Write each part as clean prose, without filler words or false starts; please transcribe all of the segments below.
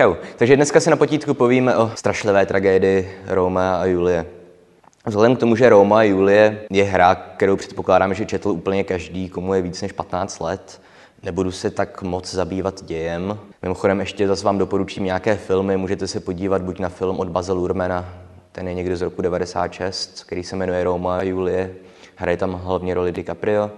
Čau. Takže dneska si na potítku povíme o strašlivé tragédii Romea a Julie. Vzhledem k tomu, že Romeo a Julie je hra, kterou předpokládáme, že četl úplně každý, komu je víc než 15 let, nebudu se tak moc zabývat dějem. Mimochodem ještě zase vám doporučím nějaké filmy, můžete se podívat buď na film od Basila Urmena, ten je někdy z roku 96, který se jmenuje Romeo a Julie, hraje tam hlavně roli DiCaprio.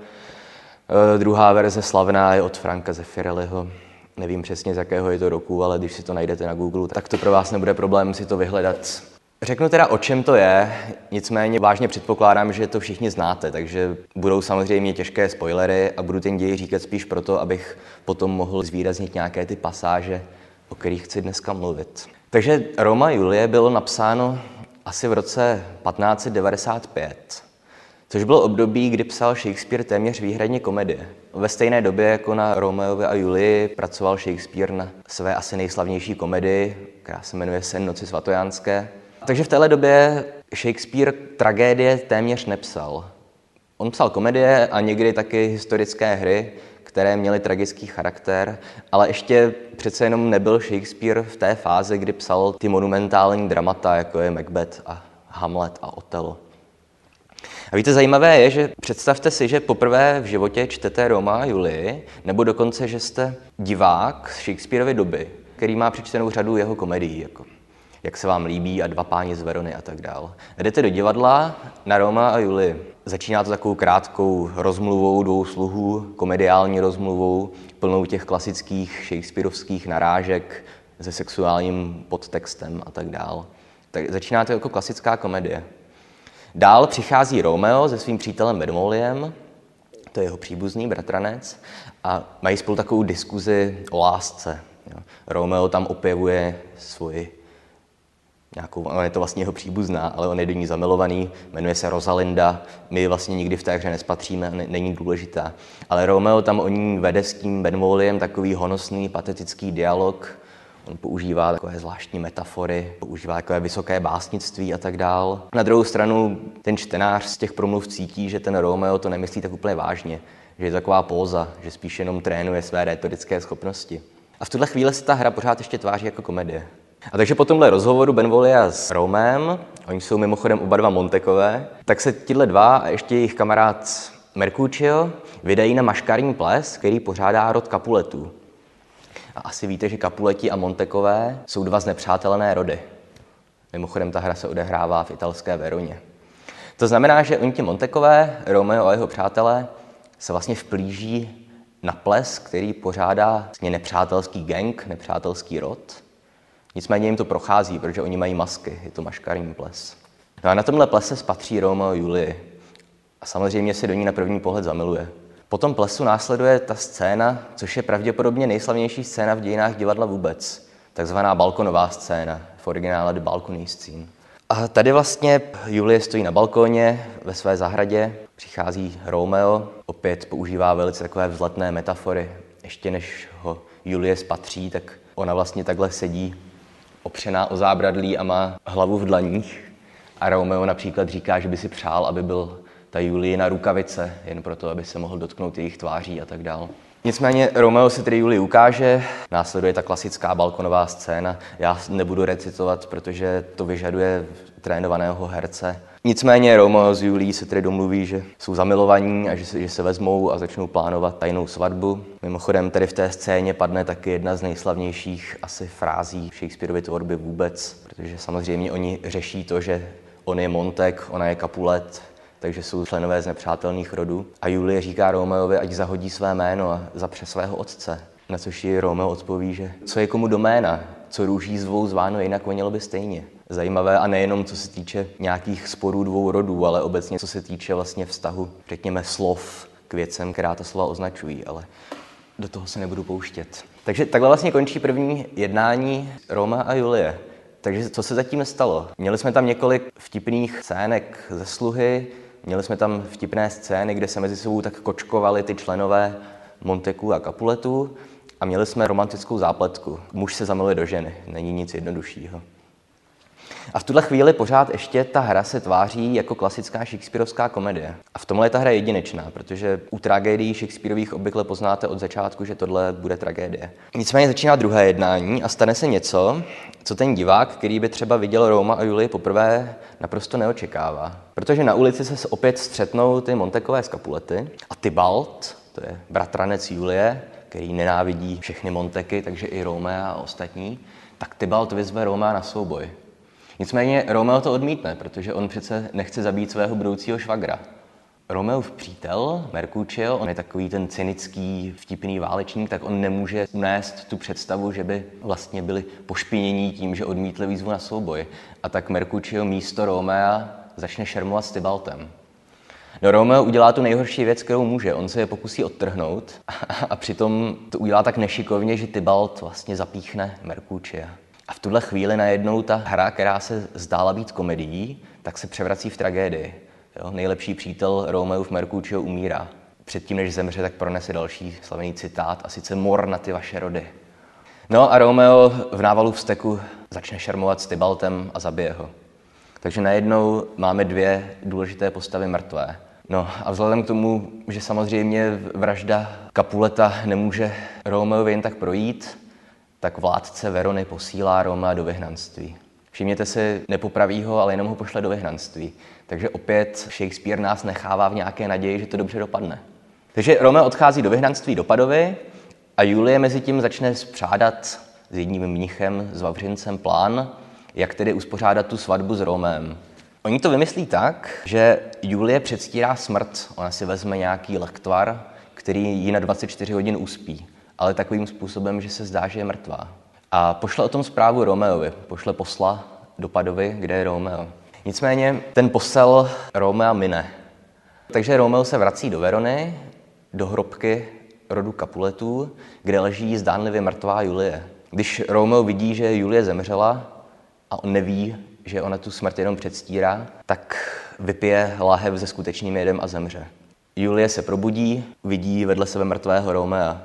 Druhá verze slavná je od Franka Zeffirelliho. Nevím přesně, z jakého je to roku, ale když si to najdete na Google, tak to pro vás nebude problém si to vyhledat. Řeknu teda, o čem to je, nicméně vážně předpokládám, že to všichni znáte, takže budou samozřejmě těžké spoilery a budu ten děj říkat spíš proto, abych potom mohl zvýraznit nějaké ty pasáže, o kterých chci dneska mluvit. Takže Romeo a Julie bylo napsáno asi v roce 1595, což bylo období, kdy psal Shakespeare téměř výhradně komedie. Ve stejné době jako na Romeovi a Julii pracoval Shakespeare na své asi nejslavnější komedii, která se jmenuje Sen noci svatojánské. Takže v téhle době Shakespeare tragédie téměř nepsal. On psal komedie a někdy taky historické hry, které měly tragický charakter, ale ještě přece jenom nebyl Shakespeare v té fázi, kdy psal ty monumentální dramata, jako je Macbeth a Hamlet a Otello. A víte, zajímavé je, že představte si, že poprvé v životě čtete Romea a Julii, nebo dokonce, že jste divák z Shakespearovy doby, který má přečtenou řadu jeho komedií, jako Jak se vám líbí a Dva páni z Verony a tak dál. Jdete do divadla na Romea a Julii. Začíná to takovou krátkou rozmluvou dvou sluhů, komediální rozmluvou, plnou těch klasických shakespearovských narážek se sexuálním podtextem a tak dál. Tak začíná to jako klasická komedie. Dál přichází Romeo se svým přítelem Benvoliem, to je jeho příbuzný bratranec, a mají spolu takovou diskuzi o lásce. Romeo tam opěvuje svoji nějakou, ona je to vlastně jeho příbuzná, ale on je do ní zamilovaný, jmenuje se Rosalinda, my vlastně nikdy v té hře nespatříme, není důležitá. Ale Romeo tam o ní vede s tím Benvoliem takový honosný, patetický dialog, on používá takové zvláštní metafory, používá takové vysoké básnictví a tak dál. Na druhou stranu ten čtenář z těch promluv cítí, že ten Romeo to nemyslí tak úplně vážně, že je to taková póza, že spíš jenom trénuje své rétorické schopnosti. A v tuhle chvíli se ta hra pořád ještě tváří jako komedie. A takže po tomhle rozhovoru Benvolia s Romeem, oni jsou mimochodem oba dva Montekové, tak se tihle dva a ještě jejich kamarád Mercutio vydají na maškarní ples, který pořádá rod Kapuletů. A asi víte, že Kapuleti a Montekové jsou dva znepřátelené rody. Mimochodem ta hra se odehrává v italské Veroně. To znamená, že oni ti Montekové, Romeo a jeho přátelé, se vlastně vplíží na ples, který pořádá vlastně nepřátelský gang, nepřátelský rod. Nicméně jim to prochází, protože oni mají masky, je to maškarní ples. No a na tomhle plese spatří Romeo a Julii. A samozřejmě se do ní na první pohled zamiluje. Po tom plesu následuje ta scéna, což je pravděpodobně nejslavnější scéna v dějinách divadla vůbec. Takzvaná balkonová scéna, v originále The Balcony Scene. A tady vlastně Julie stojí na balkóně ve své zahradě, přichází Romeo, opět používá velice takové vzletné metafory. Ještě než ho Julie spatří, tak ona vlastně takhle sedí opřená o zábradlí a má hlavu v dlaních. A Romeo například říká, že by si přál, aby byl ta Julie na rukavice, jen proto, aby se mohl dotknout jejich tváří a tak dál. Nicméně Romeo se tedy Julii ukáže, následuje ta klasická balkonová scéna. Já nebudu recitovat, protože to vyžaduje trénovaného herce. Nicméně Romeo s Julií se tedy domluví, že jsou zamilovaní a že se vezmou a začnou plánovat tajnou svatbu. Mimochodem tady v té scéně padne taky jedna z nejslavnějších asi frází Shakespearovy tvorby vůbec, protože samozřejmě oni řeší to, že on je Montek, ona je Kapulet, takže jsou členové z nepřátelných rodů. A Julie říká Romeovi, ať zahodí své jméno a zapře svého otce. Na což ji Romeo odpoví, že co je komu do jména, co růží zvou zváno, jinak vonělo by stejně. Zajímavé a nejenom co se týče nějakých sporů dvou rodů, ale obecně co se týče vlastně vztahu, řekněme, slov k věcem, která ta slova označují, ale do toho se nebudu pouštět. Takže takhle vlastně končí první jednání Romea a Julie. Takže co se zatím stalo? Měli jsme tam několik vtipných scének ze sluhy, měli jsme tam vtipné scény, kde se mezi sebou tak kočkovali ty členové Monteků a Kapuletů a měli jsme romantickou zápletku. Muž se zamiluje do ženy, není nic jednoduššího. A v tuhle chvíli pořád ještě ta hra se tváří jako klasická shakespearovská komedie. A v tomhle ta hra je jedinečná, protože u tragédií Shakespearových obvykle poznáte od začátku, že tohle bude tragédie. Nicméně začíná druhé jednání a stane se něco, co ten divák, který by třeba viděl Róma a Julii poprvé, naprosto neočekává. Protože na ulici se opět střetnou ty Montekové z Kapulety a Tybalt, to je bratranec Julie, který nenávidí všechny Monteky, takže i Romea a ostatní, tak Tybalt vyzve Romea na souboj. Nicméně Romeo to odmítne, protože on přece nechce zabít svého budoucího švagra. Romeův přítel, Mercutio, on je takový ten cynický, vtipný válečník, tak on nemůže unést tu představu, že by vlastně byli pošpinění tím, že odmítli výzvu na souboj. A tak Mercutio místo Romea začne šermovat s Tybaltem. No, Romeo udělá tu nejhorší věc, kterou může. On se je pokusí odtrhnout a přitom to udělá tak nešikovně, že Tybalt vlastně zapíchne Mercutia. A v tuhle chvíli najednou ta hra, která se zdála být komedií, tak se převrací v tragédii. Jo? Nejlepší přítel Romeův Mercutio umírá. Předtím, než zemře, tak pronese další slavný citát, a sice mor na ty vaše rody. No a Romeo v návalu vzteku začne šermovat s Tybaltem a zabije ho. Takže najednou máme dvě důležité postavy mrtvé. No a vzhledem k tomu, že samozřejmě vražda Kapuleta nemůže Romeo jen tak projít, tak vládce Verony posílá Romea do vyhnanství. Všimněte si, nepopraví ho, ale jenom ho pošle do vyhnanství. Takže opět Shakespeare nás nechává v nějaké naději, že to dobře dopadne. Takže Romeo odchází do vyhnanství do Padovy a Julie mezi tím začne spřádat s jedním mnichem, s Vavřincem, plán, jak tedy uspořádat tu svatbu s Romeem. Oni to vymyslí tak, že Julie předstírá smrt. Ona si vezme nějaký lektvar, který ji na 24 hodin uspí, ale takovým způsobem, že se zdá, že je mrtvá. A pošle o tom zprávu Romeovi. Pošle posla do Padovy, kde je Romeo. Nicméně ten posel Romea mine. Takže Romeo se vrací do Verony, do hrobky rodu Kapuletů, kde leží zdánlivě mrtvá Julie. Když Romeo vidí, že Julie zemřela, a on neví, že ona tu smrt jenom předstírá, tak vypije láhev se skutečným jedem a zemře. Julie se probudí, vidí vedle sebe mrtvého Romea.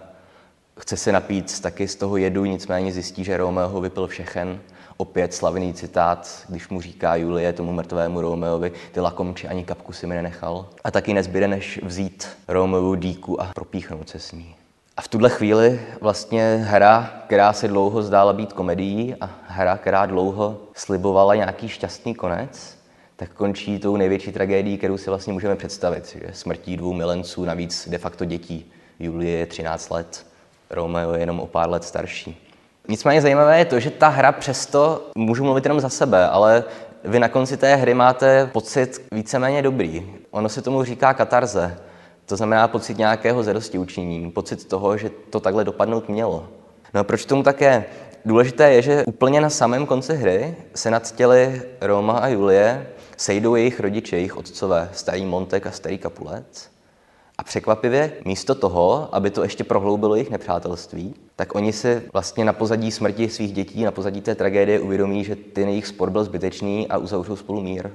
Chce se napít taky z toho jedu, nicméně zjistí, že Romeo ho vypil všechen. Opět slavný citát, když mu říká Julie tomu mrtvému Romeovi, ty lakomči ani kapku si mi nenechal. A taky nezbyde, než vzít Romeovu dýku a propíchnout se s ní. A v tuhle chvíli vlastně hra, která se dlouho zdála být komedií a hra, která dlouho slibovala nějaký šťastný konec, tak končí tou největší tragédií, kterou si vlastně můžeme představit. Že smrtí dvou milenců, navíc de facto dětí. Julie je 13 let, Romeo je jenom o pár let starší. Nicméně zajímavé je to, že ta hra přesto, můžu mluvit jenom za sebe, ale vy na konci té hry máte pocit víceméně dobrý. Ono se tomu říká katarze. To znamená pocit nějakého zadostiučinění, pocit toho, že to takhle dopadnout mělo. No a proč tomu tak je? Důležité je, že úplně na samém konci hry se nad těly Roma a Julie sejdou jejich rodiče, jejich otcové, starý Montek a starý Kapulet. A překvapivě, místo toho, aby to ještě prohloubilo jejich nepřátelství, tak oni si vlastně na pozadí smrti svých dětí, na pozadí té tragédie uvědomí, že ten jejich spor byl zbytečný a uzavřou spolu mír.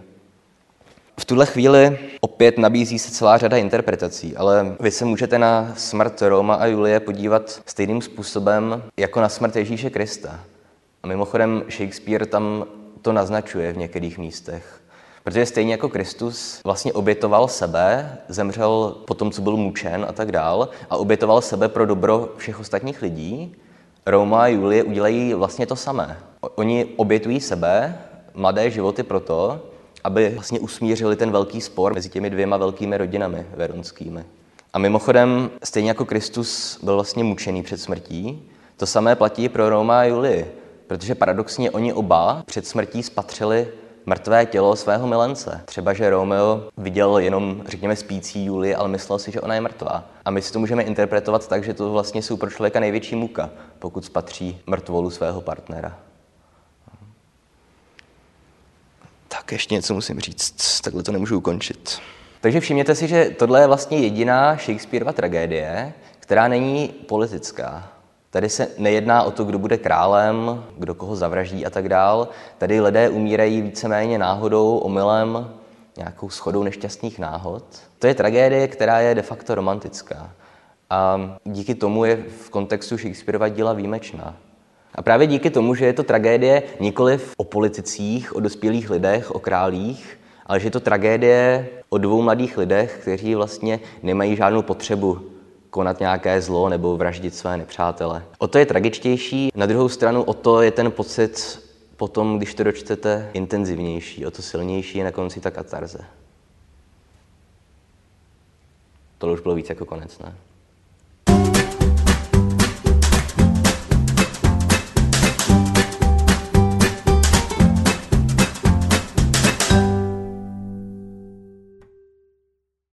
V tuhle chvíli opět nabízí se celá řada interpretací, ale vy se můžete na smrt Roma a Julie podívat stejným způsobem jako na smrt Ježíše Krista. A mimochodem Shakespeare tam to naznačuje v některých místech. Protože stejně jako Kristus vlastně obětoval sebe, zemřel po tom, co byl mučen a tak dál, a obětoval sebe pro dobro všech ostatních lidí, Roma a Julie udělají vlastně to samé. Oni obětují sebe, mladé životy proto, aby vlastně usmířili ten velký spor mezi těmi dvěma velkými rodinami veronskými. A mimochodem, stejně jako Kristus byl vlastně mučený před smrtí, to samé platí pro Rómea a Julii, protože paradoxně oni oba před smrtí spatřili mrtvé tělo svého milence. Třeba, že Romeo viděl jenom, řekněme, spící Julii, ale myslel si, že ona je mrtvá. A my si to můžeme interpretovat tak, že to vlastně jsou pro člověka největší muka, pokud spatří mrtvolu svého partnera. Tak ještě něco musím říct, takhle to nemůžu ukončit. Takže všimněte si, že tohle je vlastně jediná Shakespearova tragédie, která není politická. Tady se nejedná o to, kdo bude králem, kdo koho zavraždí a tak dál. Tady lidé umírají víceméně náhodou, omylem, nějakou shodou nešťastných náhod. To je tragédie, která je de facto romantická. A díky tomu je v kontextu Shakespearova díla výjimečná. A právě díky tomu, že je to tragédie nikoliv o politicích, o dospělých lidech, o králích, ale že je to tragédie o dvou mladých lidech, kteří vlastně nemají žádnou potřebu konat nějaké zlo nebo vraždit své nepřátele. O to je tragičtější, na druhou stranu o to je ten pocit potom, když to dočtete, intenzivnější, o to silnější je na konci ta katarze. To už bylo víc jako konec, ne?